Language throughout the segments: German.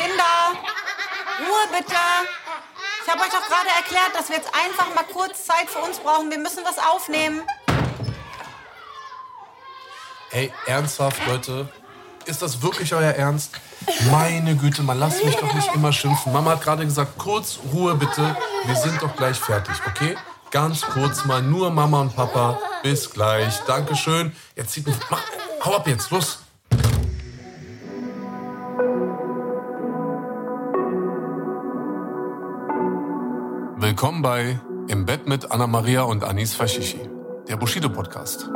Kinder, Ruhe bitte. Ich habe euch doch gerade erklärt, dass wir jetzt einfach mal kurz Zeit für uns brauchen. Wir müssen was aufnehmen. Ey, ernsthaft, Leute? Ist das wirklich euer Ernst? Meine Güte, man lasst mich doch nicht immer schimpfen. Mama hat gerade gesagt, kurz Ruhe bitte. Wir sind doch gleich fertig, okay? Ganz kurz mal, nur Mama und Papa. Bis gleich. Dankeschön. Jetzt zieht mich... Hau ab jetzt, los. Willkommen bei Im Bett mit Anna-Maria und Anis Fashishi, der Bushido-Podcast.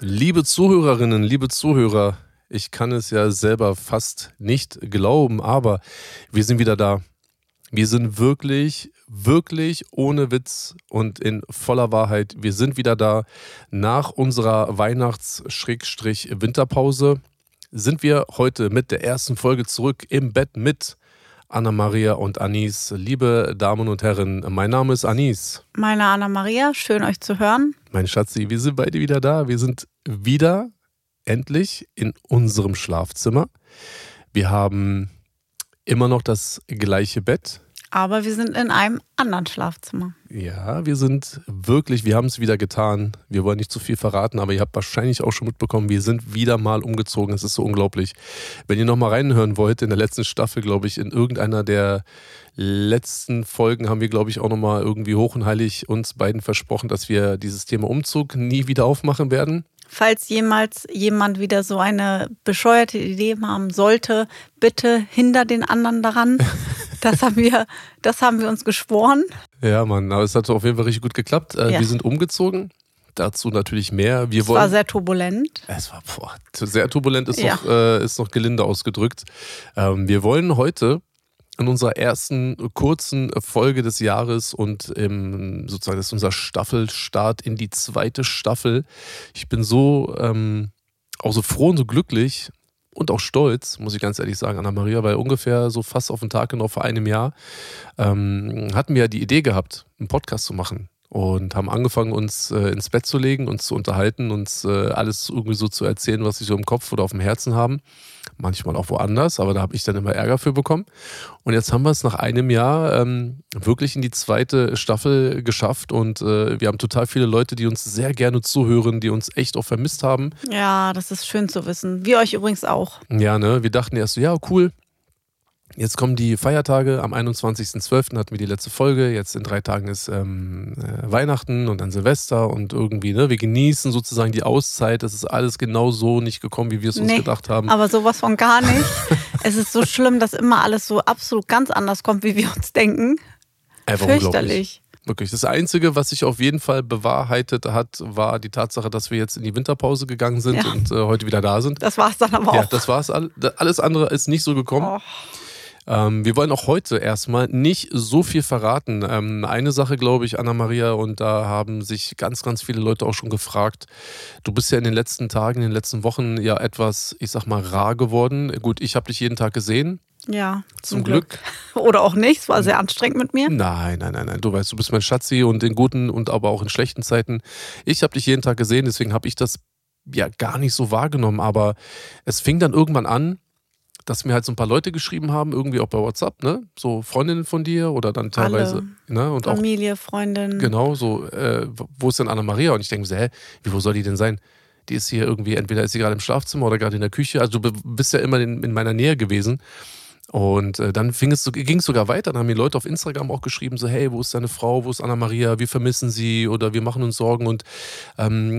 Liebe Zuhörerinnen, liebe Zuhörer, ich kann es ja selber fast nicht glauben, aber wir sind wieder da. Wir sind wirklich, wirklich ohne Witz und in voller Wahrheit, wir sind wieder da. Nach unserer Weihnachts-Winterpause sind wir heute mit der ersten Folge zurück im Bett mit Anna-Maria und Anis. Liebe Damen und Herren, mein Name ist Anis. Meine Anna-Maria, schön euch zu hören. Mein Schatzi, wir sind beide wieder da. Wir sind wieder endlich in unserem Schlafzimmer. Wir haben immer noch das gleiche Bett. Aber wir sind in einem anderen Schlafzimmer. Ja, wir haben es wieder getan. Wir wollen nicht zu viel verraten, aber ihr habt wahrscheinlich auch schon mitbekommen, wir sind wieder mal umgezogen. Es ist so unglaublich. Wenn ihr nochmal reinhören wollt, in der letzten Staffel, glaube ich, in irgendeiner der letzten Folgen haben wir, glaube ich, auch nochmal irgendwie hoch und heilig uns beiden versprochen, dass wir dieses Thema Umzug nie wieder aufmachen werden. Falls jemals jemand wieder so eine bescheuerte Idee haben sollte, bitte hinder den anderen daran. Das haben wir uns geschworen. Ja, Mann, aber es hat auf jeden Fall richtig gut geklappt. Ja. Wir sind umgezogen. Dazu natürlich mehr. Es war sehr turbulent. Es war sehr turbulent, ist noch gelinde ausgedrückt. Wir wollen heute in unserer ersten kurzen Folge des Jahres und sozusagen das ist unser Staffelstart in die zweite Staffel. Ich bin so auch so froh und so glücklich und auch stolz, muss ich ganz ehrlich sagen, Anna-Maria, weil ungefähr so fast auf den Tag genau vor einem Jahr hatten wir ja die Idee gehabt, einen Podcast zu machen. Und haben angefangen, uns ins Bett zu legen, uns zu unterhalten, uns alles irgendwie so zu erzählen, was wir so im Kopf oder auf dem Herzen haben. Manchmal auch woanders, aber da habe ich dann immer Ärger für bekommen. Und jetzt haben wir es nach einem Jahr wirklich in die zweite Staffel geschafft. Und wir haben total viele Leute, die uns sehr gerne zuhören, die uns echt auch vermisst haben. Ja, das ist schön zu wissen. Wie euch übrigens auch. Ja, ne? Wir dachten erst so, ja, cool. Jetzt kommen die Feiertage, am 21.12. hatten wir die letzte Folge, jetzt in 3 Tagen ist Weihnachten und dann Silvester und irgendwie, ne, wir genießen sozusagen die Auszeit, das ist alles genau so nicht gekommen, wie wir es uns gedacht haben. Aber sowas von gar nicht. Es ist so schlimm, dass immer alles so absolut ganz anders kommt, wie wir uns denken. Einfach fürchterlich. Wirklich, das Einzige, was sich auf jeden Fall bewahrheitet hat, war die Tatsache, dass wir jetzt in die Winterpause gegangen sind und heute wieder da sind. Das war es dann aber auch. Ja, das war es. Alles andere ist nicht so gekommen. Oh. Wir wollen auch heute erstmal nicht so viel verraten. Eine Sache, glaube ich, Anna-Maria, und da haben sich ganz, ganz viele Leute auch schon gefragt. Du bist ja in den letzten Tagen, in den letzten Wochen ja etwas, ich sag mal, rar geworden. Gut, ich habe dich jeden Tag gesehen. Ja, zum Glück. Oder auch nicht, es war sehr anstrengend mit mir. Nein. Du weißt, du bist mein Schatzi und in guten und aber auch in schlechten Zeiten. Ich habe dich jeden Tag gesehen, deswegen habe ich das ja gar nicht so wahrgenommen. Aber es fing dann irgendwann an, dass mir halt so ein paar Leute geschrieben haben, irgendwie auch bei WhatsApp, ne? So Freundinnen von dir oder dann teilweise, ne? Und Familie, auch, Freundin. Genau, so, wo ist denn Anna-Maria? Und ich denke mir so, wo soll die denn sein? Die ist hier irgendwie, entweder ist sie gerade im Schlafzimmer oder gerade in der Küche. Also du bist ja immer in meiner Nähe gewesen. Und dann ging es sogar weiter. Dann haben mir Leute auf Instagram auch geschrieben, so, hey, wo ist deine Frau, wo ist Anna-Maria, wir vermissen sie oder wir machen uns Sorgen. Und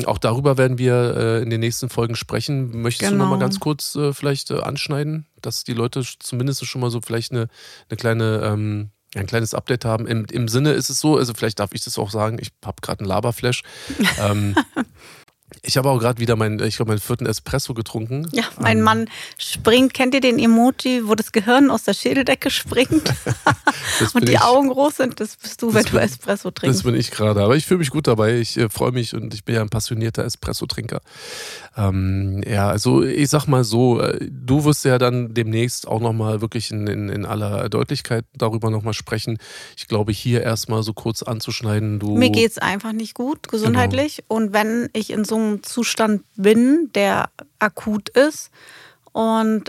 auch darüber werden wir in den nächsten Folgen sprechen. Möchtest du nochmal ganz kurz vielleicht anschneiden, dass die Leute zumindest schon mal so vielleicht eine kleine... ein kleines Update haben. Im Sinne ist es so, also vielleicht darf ich das auch sagen, ich habe gerade einen Laberflash. Ich habe auch gerade wieder meinen 4. Espresso getrunken. Ja, mein Mann springt. Kennt ihr den Emoji, wo das Gehirn aus der Schädeldecke springt? Und die Augen groß sind? Das bist du, wenn du Espresso trinkst. Das bin ich gerade. Aber ich fühle mich gut dabei. Ich freue mich und ich bin ja ein passionierter Espresso-Trinker. Ja, also ich sag mal so, du wirst ja dann demnächst auch nochmal wirklich in aller Deutlichkeit darüber nochmal sprechen. Ich glaube, hier erstmal so kurz anzuschneiden. Mir geht's einfach nicht gut, gesundheitlich. Genau. Und wenn ich in so einem Zustand bin, der akut ist. Und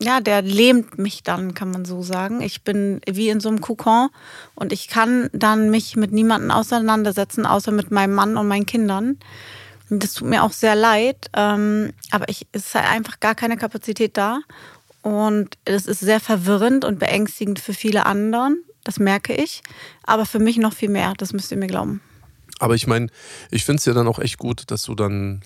der lähmt mich dann, kann man so sagen. Ich bin wie in so einem Kokon und ich kann dann mich mit niemandem auseinandersetzen, außer mit meinem Mann und meinen Kindern. Und das tut mir auch sehr leid, aber es ist halt einfach gar keine Kapazität da. Und es ist sehr verwirrend und beängstigend für viele anderen, das merke ich. Aber für mich noch viel mehr, das müsst ihr mir glauben. Aber ich meine, ich finde es ja dann auch echt gut, dass du dann,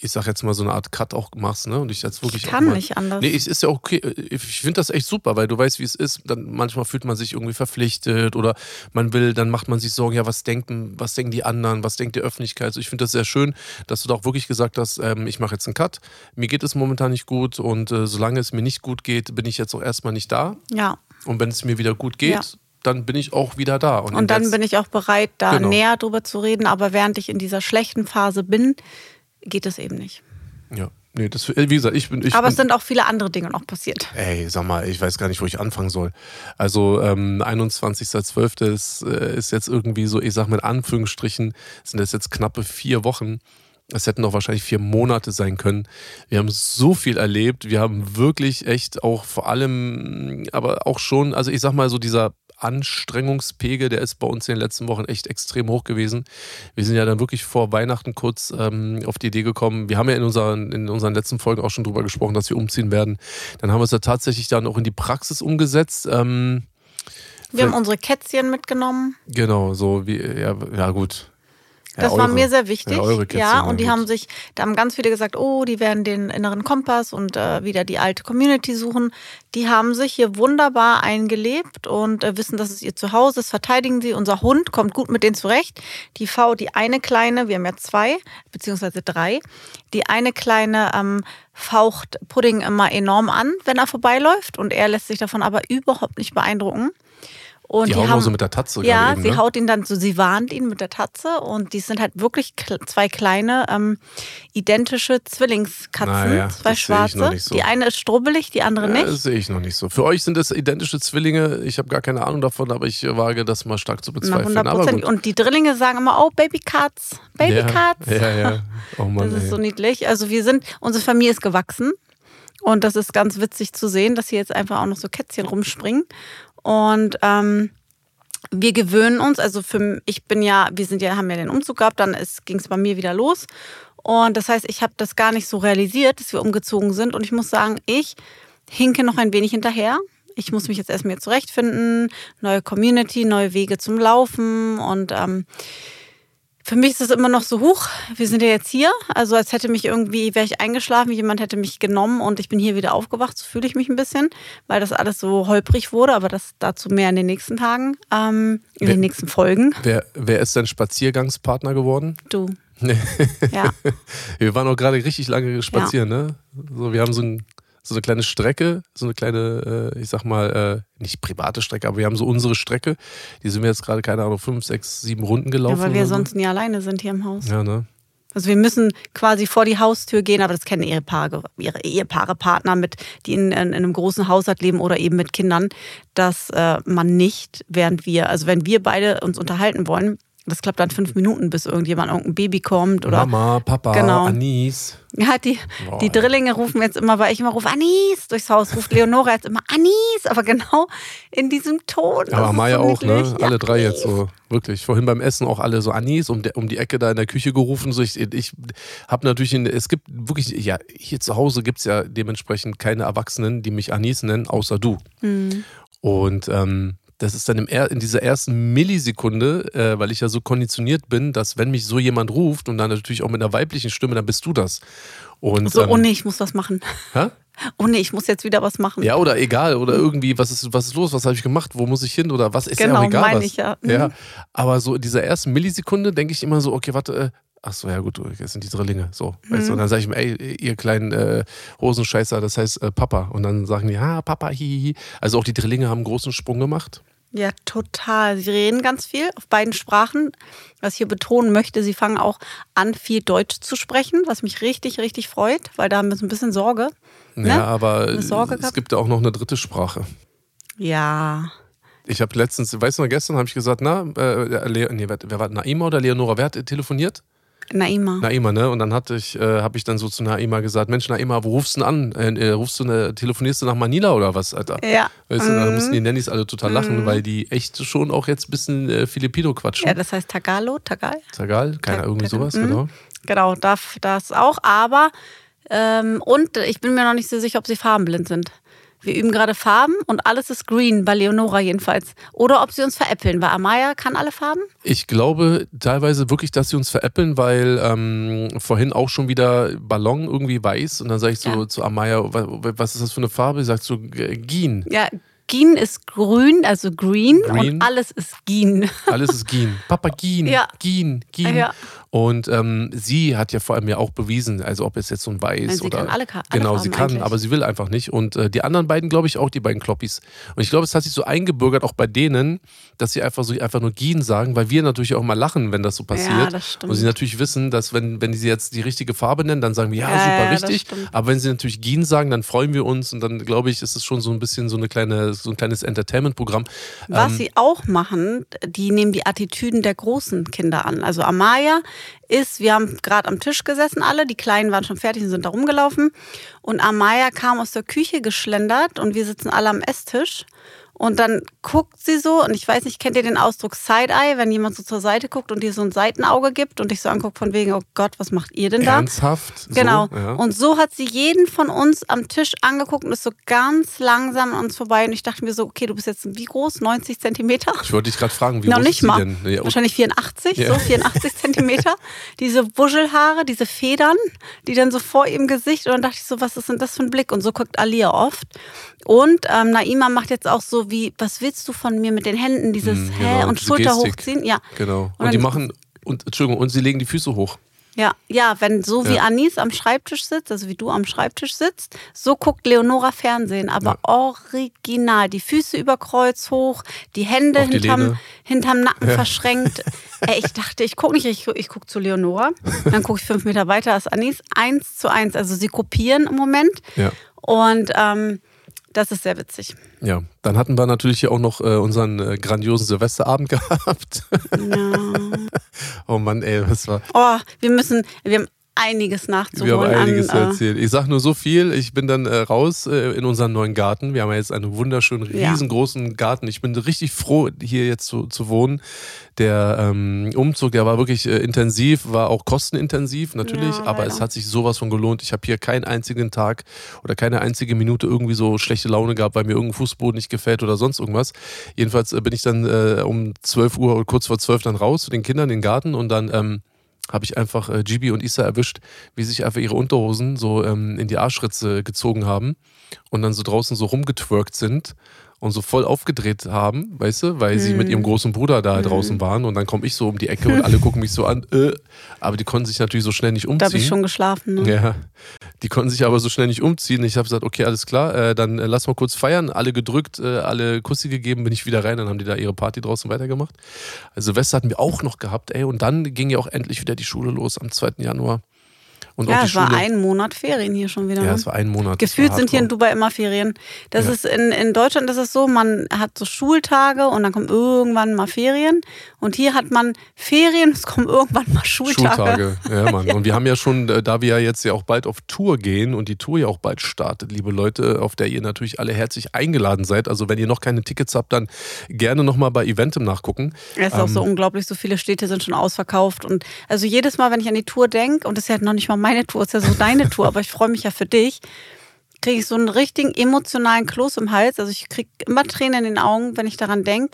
ich sag jetzt mal, so eine Art Cut auch machst, ne? Und ich jetzt wirklich. Ich kann nicht anders. Nee, es ist ja okay. Ich finde das echt super, weil du weißt, wie es ist. Dann manchmal fühlt man sich irgendwie verpflichtet oder man will, dann macht man sich Sorgen, ja, was denken die anderen, was denkt die Öffentlichkeit? Also ich finde das sehr schön, dass du da auch wirklich gesagt hast, ich mache jetzt einen Cut. Mir geht es momentan nicht gut und solange es mir nicht gut geht, bin ich jetzt auch erstmal nicht da. Ja. Und wenn es mir wieder gut geht, dann bin ich auch wieder da. Und dann bin ich auch bereit, da näher drüber zu reden. Aber während ich in dieser schlechten Phase bin, geht das eben nicht. Ja, nee, das, wie gesagt, aber es sind auch viele andere Dinge noch passiert. Ey, sag mal, ich weiß gar nicht, wo ich anfangen soll. Also 21.12. ist jetzt irgendwie so, ich sag mal in Anführungsstrichen, sind das jetzt knappe 4 Wochen. Es hätten doch wahrscheinlich 4 Monate sein können. Wir haben so viel erlebt. Wir haben wirklich echt auch vor allem, aber auch schon, also ich sag mal so dieser Anstrengungspegel, der ist bei uns in den letzten Wochen echt extrem hoch gewesen. Wir sind ja dann wirklich vor Weihnachten kurz auf die Idee gekommen. Wir haben ja in unseren letzten Folgen auch schon drüber gesprochen, dass wir umziehen werden. Dann haben wir es ja tatsächlich dann auch in die Praxis umgesetzt. Wir haben unsere Kätzchen mitgenommen. Genau, so wie, ja gut. Das war mir sehr wichtig. Ja, und die haben ganz viele gesagt, oh, die werden den inneren Kompass und wieder die alte Community suchen. Die haben sich hier wunderbar eingelebt und wissen, dass es ihr Zuhause ist, verteidigen sie. Unser Hund kommt gut mit denen zurecht. Die eine kleine, wir haben ja 2, beziehungsweise 3, die eine kleine faucht Pudding immer enorm an, wenn er vorbeiläuft und er lässt sich davon aber überhaupt nicht beeindrucken. Und die hauen nur so mit der Tatze. Ja, eben, sie haut ihn dann so, sie warnt ihn mit der Tatze und die sind halt wirklich 2 kleine identische Zwillingskatzen, 2 schwarze. Die eine ist strubbelig, die andere nicht. Das sehe ich noch nicht so. Für euch sind das identische Zwillinge, ich habe gar keine Ahnung davon, aber ich wage das mal stark zu bezweifeln. 100%. Und die Drillinge sagen immer, oh, Baby Cats. Ja. Oh Mann, das ist so niedlich. Also unsere Familie ist gewachsen und das ist ganz witzig zu sehen, dass hier jetzt einfach auch noch so Kätzchen rumspringen. Und wir gewöhnen uns, also haben ja den Umzug gehabt, dann ging es bei mir wieder los. Und das heißt, ich habe das gar nicht so realisiert, dass wir umgezogen sind. Und ich muss sagen, ich hinke noch ein wenig hinterher. Ich muss mich jetzt erstmal zurechtfinden, neue Community, neue Wege zum Laufen. Und für mich ist es immer noch so, wir sind ja jetzt hier. Also als hätte mich wäre ich eingeschlafen, jemand hätte mich genommen und ich bin hier wieder aufgewacht. So fühle ich mich ein bisschen, weil das alles so holprig wurde. Aber das dazu mehr in den nächsten Tagen, den nächsten Folgen. Wer ist dein Spaziergangspartner geworden? Du. Nee. Ja. Wir waren auch gerade richtig lange spazieren, ne? So, wir haben so eine kleine Strecke, so eine kleine, ich sag mal, nicht private Strecke, aber wir haben so unsere Strecke. Die sind wir jetzt gerade, keine Ahnung, 5, 6, 7 Runden gelaufen. Ja, weil wir sonst nie alleine sind hier im Haus. Ja, ne? Also wir müssen quasi vor die Haustür gehen, aber das kennen ihre Partner, die in einem großen Haushalt leben oder eben mit Kindern, dass man nicht, wenn wir beide uns unterhalten wollen, das klappt dann 5 Minuten, bis irgendein Baby kommt. Oder Mama, Papa, genau. Anis. Ja, die Drillinge rufen jetzt immer, weil ich immer rufe, Anis, durchs Haus ruft Leonora jetzt immer, Anis, aber genau in diesem Ton. Aber Maya auch, ne? Alle 3 jetzt so, wirklich. Vorhin beim Essen auch alle so Anis um die Ecke da in der Küche gerufen. So ich habe natürlich, es gibt wirklich, ja, hier zu Hause gibt es ja dementsprechend keine Erwachsenen, die mich Anis nennen, außer du. Mhm. Und das ist dann in dieser ersten Millisekunde, weil ich ja so konditioniert bin, dass wenn mich so jemand ruft und dann natürlich auch mit einer weiblichen Stimme, dann bist du das. Und so, oh nee, ich muss was machen. Hä? Oh nee, ich muss jetzt wieder was machen. Ja, oder egal, oder irgendwie, was ist los, was habe ich gemacht, wo muss ich hin oder was ist ja auch egal. Genau, meine ich ja. Ja. Aber so in dieser ersten Millisekunde denke ich immer so, okay, warte, ach so, ja gut, jetzt sind die Drillinge, so. Mhm. Weißt du? Und dann sage ich mir, ey, ihr kleinen Hosenscheißer, das heißt Papa. Und dann sagen die, ah, Papa, hihihi. Also auch die Drillinge haben einen großen Sprung gemacht. Ja, total. Sie reden ganz viel auf beiden Sprachen. Was ich hier betonen möchte, sie fangen auch an, viel Deutsch zu sprechen, was mich richtig, richtig freut, weil da haben wir so ein bisschen Sorge. Ja, ne? Aber es gibt ja auch noch eine dritte Sprache. Ja. Ich habe letztens, weißt du noch, gestern habe ich gesagt, wer war Naima oder Leonora, wer hat telefoniert? Naima. Naima, ne? Und dann habe ich dann so zu Naima gesagt, Mensch, Naima, wo rufst du denn an? Telefonierst du nach Manila oder was, Alter? Ja. Weißt du, da mussten die Nannies alle total lachen, weil die echt schon auch jetzt ein bisschen Filipino quatschen. Ja, das heißt Tagal? Irgendwie sowas, genau. Genau, darf das auch, aber und ich bin mir noch nicht so sicher, ob sie farbenblind sind. Wir üben gerade Farben und alles ist green, bei Leonora jedenfalls. Oder ob sie uns veräppeln, weil Amaya kann alle Farben? Ich glaube teilweise wirklich, dass sie uns veräppeln, weil vorhin auch schon wieder Ballon irgendwie weiß. Und dann sage ich so zu Amaya, was ist das für eine Farbe? Sie sagt so, Gin. Ja, Gin ist grün, also green. Und alles ist Gin. Alles ist Gin. Papa Gin, ja. Gin. Ja. Und sie hat ja vor allem ja auch bewiesen, also ob es jetzt so ein Weiß sie oder... Kann alle genau, sie kann, eigentlich. Aber sie will einfach nicht. Und die anderen beiden, glaube ich, auch die beiden Kloppis. Und ich glaube, es hat sich so eingebürgert, auch bei denen, dass sie einfach nur Gin sagen, weil wir natürlich auch mal lachen, wenn das so passiert. Ja, das stimmt. Und sie natürlich wissen, dass wenn sie jetzt die richtige Farbe nennen, dann sagen wir, ja, super, richtig. Aber wenn sie natürlich Gin sagen, dann freuen wir uns. Und dann, glaube ich, ist es schon so ein bisschen so ein kleines Entertainment-Programm. Was sie auch machen, die nehmen die Attitüden der großen Kinder an. Also Amaya ist, wir haben gerade am Tisch gesessen alle, die Kleinen waren schon fertig und sind da rumgelaufen und Amaya kam aus der Küche geschlendert und wir sitzen alle am Esstisch und dann guckt sie so und ich weiß nicht, kennt ihr den Ausdruck Side-Eye, wenn jemand so zur Seite guckt und dir so ein Seitenauge gibt und dich so anguckt von wegen, oh Gott, was macht ihr denn da? Ernsthaft? Genau. So, ja. Und so hat sie jeden von uns am Tisch angeguckt und ist so ganz langsam an uns vorbei und ich dachte mir so, okay, du bist jetzt wie groß? 90 Zentimeter? Ich wollte dich gerade fragen, wie groß ist sie denn? Ja, wahrscheinlich 84, ja. So 84 Zentimeter. Diese Wuschelhaare, diese Federn, die dann so vor ihrem Gesicht und dann dachte ich so, was ist denn das für ein Blick? Und so guckt Alia oft. Und Naima macht jetzt auch so wie, was willst du von mir mit den Händen? Dieses Hä und Schulter hochziehen. Ja. Genau. Und die machen, und sie legen die Füße hoch. Ja, wenn so wie Anis am Schreibtisch sitzt, also wie du am Schreibtisch sitzt, so guckt Leonora Fernsehen, aber original. Die Füße über Kreuz hoch, die Hände hinterm Nacken verschränkt. Ey, ich dachte, ich gucke nicht, ich gucke zu Leonora, dann gucke ich 5 Meter weiter als Anis, 1:1. Also sie kopieren im Moment und das ist sehr witzig. Ja, dann hatten wir natürlich hier auch noch unseren grandiosen Silvesterabend gehabt. Ja. Oh Mann, ey, was war... Oh, wir haben einiges nachzuholen. Wir haben einiges zu erzählen. Ich sag nur so viel, ich bin dann raus in unseren neuen Garten. Wir haben ja jetzt einen wunderschönen, riesengroßen Garten. Ich bin richtig froh, hier jetzt zu wohnen. Der Umzug, der war wirklich intensiv, war auch kostenintensiv natürlich, aber es hat sich sowas von gelohnt. Ich habe hier keinen einzigen Tag oder keine einzige Minute irgendwie so schlechte Laune gehabt, weil mir irgendein Fußboden nicht gefällt oder sonst irgendwas. Jedenfalls bin ich dann um 12 Uhr oder kurz vor 12 dann raus zu den Kindern in den Garten und dann habe ich einfach Gibi und Issa erwischt, wie sich einfach ihre Unterhosen so in die Arschritze gezogen haben und dann so draußen so rumgetwerkt sind. Und so voll aufgedreht haben, weißt du, weil sie mit ihrem großen Bruder da draußen waren. Und dann komme ich so um die Ecke und alle gucken mich so an. Aber die konnten sich natürlich so schnell nicht umziehen. Da habe ich schon geschlafen, ne? Ja, die konnten sich aber so schnell nicht umziehen. Ich habe gesagt, okay, alles klar, dann lass mal kurz feiern. Alle gedrückt, alle Kussi gegeben, bin ich wieder rein. Dann haben die da ihre Party draußen weitergemacht. Also Silvester hatten wir auch noch gehabt, ey. Und dann ging ja auch endlich wieder die Schule los am 2. Januar. Und ja, es war ein Monat Ferien hier schon wieder. Ja, es war ein Monat. Gefühlt sind hier in Dubai immer Ferien. Das ist in Deutschland ist es so, man hat so Schultage und dann kommen irgendwann mal Ferien. Und hier hat man Ferien, es kommen irgendwann mal Schultage. Ja, Mann. Und wir haben ja schon, da wir ja jetzt ja auch bald auf Tour gehen und die Tour ja auch bald startet, liebe Leute, auf der ihr natürlich alle herzlich eingeladen seid. Also wenn ihr noch keine Tickets habt, dann gerne nochmal bei Eventim nachgucken. Es ist auch so unglaublich, so viele Städte sind schon ausverkauft. Und also jedes Mal, wenn ich an die Tour denke, und das ist ja noch nicht mal meine Tour, ist ja so deine Tour, aber ich freue mich ja für dich, kriege ich so einen richtigen emotionalen Kloß im Hals. Also ich kriege immer Tränen in den Augen, wenn ich daran denke,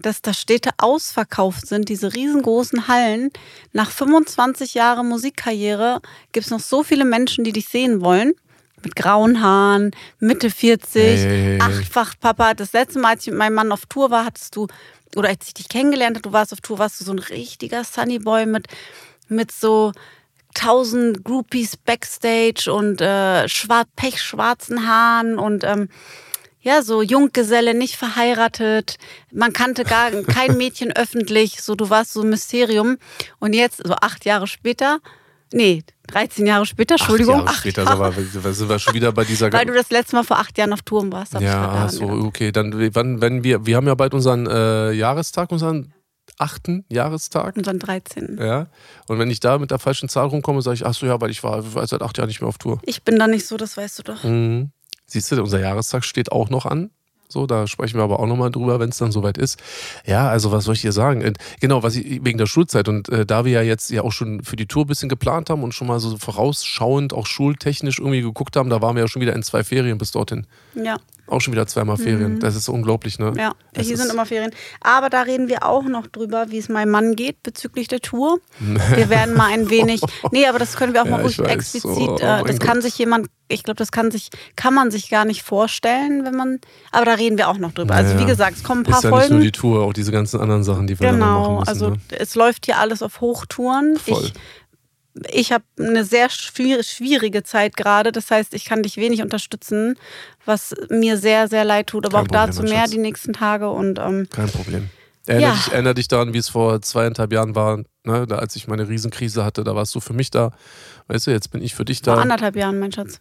dass da Städte ausverkauft sind, diese riesengroßen Hallen. Nach 25 Jahren Musikkarriere gibt es noch so viele Menschen, die dich sehen wollen. Mit grauen Haaren, Mitte 40, achtfach Papa. Das letzte Mal, als ich mit meinem Mann auf Tour war, als ich dich kennengelernt habe, du warst auf Tour, warst du so ein richtiger Sunnyboy mit so 1000 Groupies backstage und pechschwarzen Haaren und so Junggeselle, nicht verheiratet. Man kannte gar kein Mädchen öffentlich. So, du warst so ein Mysterium. Und jetzt, so 13 Jahre später, Entschuldigung. 8 Jahre später, sind wir schon wieder bei dieser... Weil du das letzte Mal vor 8 Jahren auf Touren warst. Ja, so, okay. Dann, wir haben ja bald unseren Jahrestag, unseren... 8. Jahrestag. Unseren 13. Ja. Und wenn ich da mit der falschen Zahl rumkomme, sage ich, ach so, ja, weil ich war seit 8 Jahren nicht mehr auf Tour. Ich bin da nicht so, das weißt du doch. Mhm. Siehst du, unser Jahrestag steht auch noch an. So, da sprechen wir aber auch nochmal drüber, wenn es dann soweit ist. Ja, also was soll ich dir sagen? Genau, wegen der Schulzeit. Und da wir ja jetzt ja auch schon für die Tour ein bisschen geplant haben und schon mal so vorausschauend auch schultechnisch irgendwie geguckt haben, da waren wir ja schon wieder in 2 Ferien bis dorthin. Ja. Auch schon wieder 2-mal Ferien. Das ist unglaublich, ne? Ja, hier sind immer Ferien. Aber da reden wir auch noch drüber, wie es meinem Mann geht bezüglich der Tour. Wir werden mal ein wenig... Nee, aber das können wir auch mal ruhig explizit... kann man sich gar nicht vorstellen, wenn man... Aber da reden wir auch noch drüber. Also wie gesagt, es kommen ein paar Folgen. Ist ja nicht nur die Tour, auch diese ganzen anderen Sachen, die wir dann machen müssen. Genau, also es läuft hier alles auf Hochtouren. Voll. Ich habe eine sehr schwierige Zeit gerade. Das heißt, ich kann dich wenig unterstützen, was mir sehr, sehr leid tut. Aber Kein Problem, dazu mehr Schatz. Die nächsten Tage. Und, kein Problem. Erinnere dich daran, wie es vor 2,5 Jahren war, ne? Da, als ich meine Riesenkrise hatte. Da warst du für mich da. Weißt du, jetzt bin ich für dich da. Vor 1,5 Jahren, mein Schatz.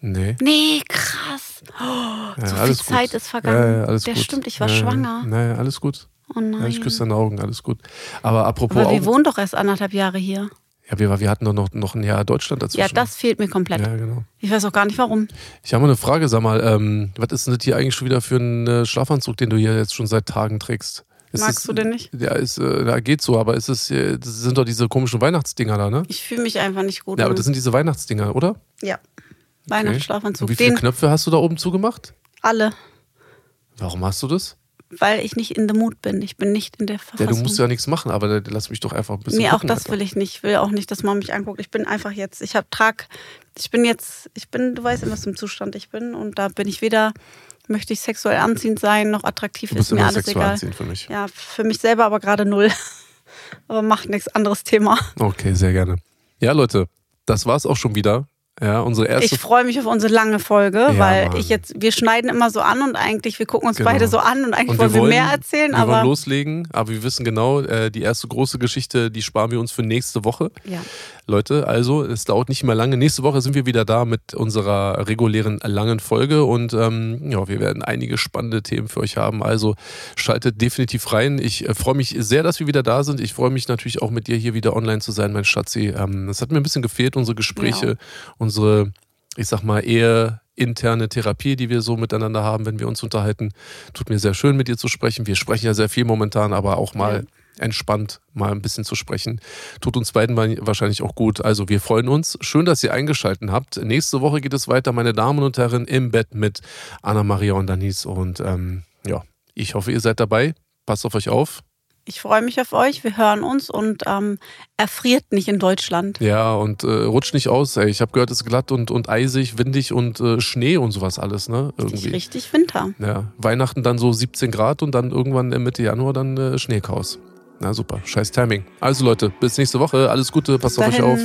Nee, krass. Oh, ja, so viel Zeit ist vergangen. Ja, das stimmt, ich war schwanger. Naja, alles gut. Oh nein. Ja, ich küsse deine Augen, alles gut. Aber apropos Augen. Aber wir wohnen doch erst 1,5 Jahre hier. Ja, wir hatten doch noch ein Jahr Deutschland dazwischen. Ja, das fehlt mir komplett. Ja, genau. Ich weiß auch gar nicht, warum. Ich habe mal eine Frage, sag mal, was ist denn das hier eigentlich schon wieder für ein Schlafanzug, den du hier jetzt schon seit Tagen trägst? Magst du den nicht? Ja, geht so, aber das sind doch diese komischen Weihnachtsdinger da, ne? Ich fühle mich einfach nicht gut. Ja, aber das sind diese Weihnachtsdinger, oder? Ja, Weihnachtsschlafanzug. Okay. Wie viele Knöpfe hast du da oben zugemacht? Alle. Warum hast du das? Weil ich nicht in the mood bin. Ich bin nicht in der Verfassung. Ja, du musst ja nichts machen, aber lass mich doch einfach ein bisschen gucken, auch das Alter. Will ich nicht. Ich will auch nicht, dass man mich anguckt. Ich bin einfach jetzt, du weißt in was für einem Zustand ich bin und da bin ich weder, möchte ich sexuell anziehend sein, noch attraktiv ist mir alles egal. Für mich. Ja, für mich selber aber gerade 0. Aber macht nichts, anderes Thema. Okay, sehr gerne. Ja, Leute, das war's auch schon wieder. Ja, unsere erste ich freue mich auf unsere lange Folge, weil wir schneiden immer so an und eigentlich, wir gucken uns beide so an und eigentlich wollen wir mehr erzählen. Wir wollen loslegen, aber wir wissen genau, die erste große Geschichte, die sparen wir uns für nächste Woche. Ja. Leute, also es dauert nicht mehr lange. Nächste Woche sind wir wieder da mit unserer regulären langen Folge und wir werden einige spannende Themen für euch haben. Also schaltet definitiv rein. Ich freue mich sehr, dass wir wieder da sind. Ich freue mich natürlich auch mit dir hier wieder online zu sein, mein Schatzi. Das hat mir ein bisschen gefehlt, unsere Gespräche unsere, ich sag mal, eher interne Therapie, die wir so miteinander haben, wenn wir uns unterhalten. Tut mir sehr schön, mit dir zu sprechen. Wir sprechen ja sehr viel momentan, aber auch mal entspannt mal ein bisschen zu sprechen. Tut uns beiden wahrscheinlich auch gut. Also wir freuen uns. Schön, dass ihr eingeschaltet habt. Nächste Woche geht es weiter, meine Damen und Herren, im Bett mit Anna-Maria und Danis. Und ich hoffe, ihr seid dabei. Passt auf euch auf. Ich freue mich auf euch, wir hören uns und erfriert nicht in Deutschland. Ja, und rutscht nicht aus. Ey. Ich habe gehört, es ist glatt und eisig, windig und Schnee und sowas alles. Ne? Irgendwie. Richtig Winter. Ja, Weihnachten dann so 17 Grad und dann irgendwann Mitte Januar dann Schneechaos. Na super, scheiß Timing. Also Leute, bis nächste Woche. Alles Gute, passt auf euch auf.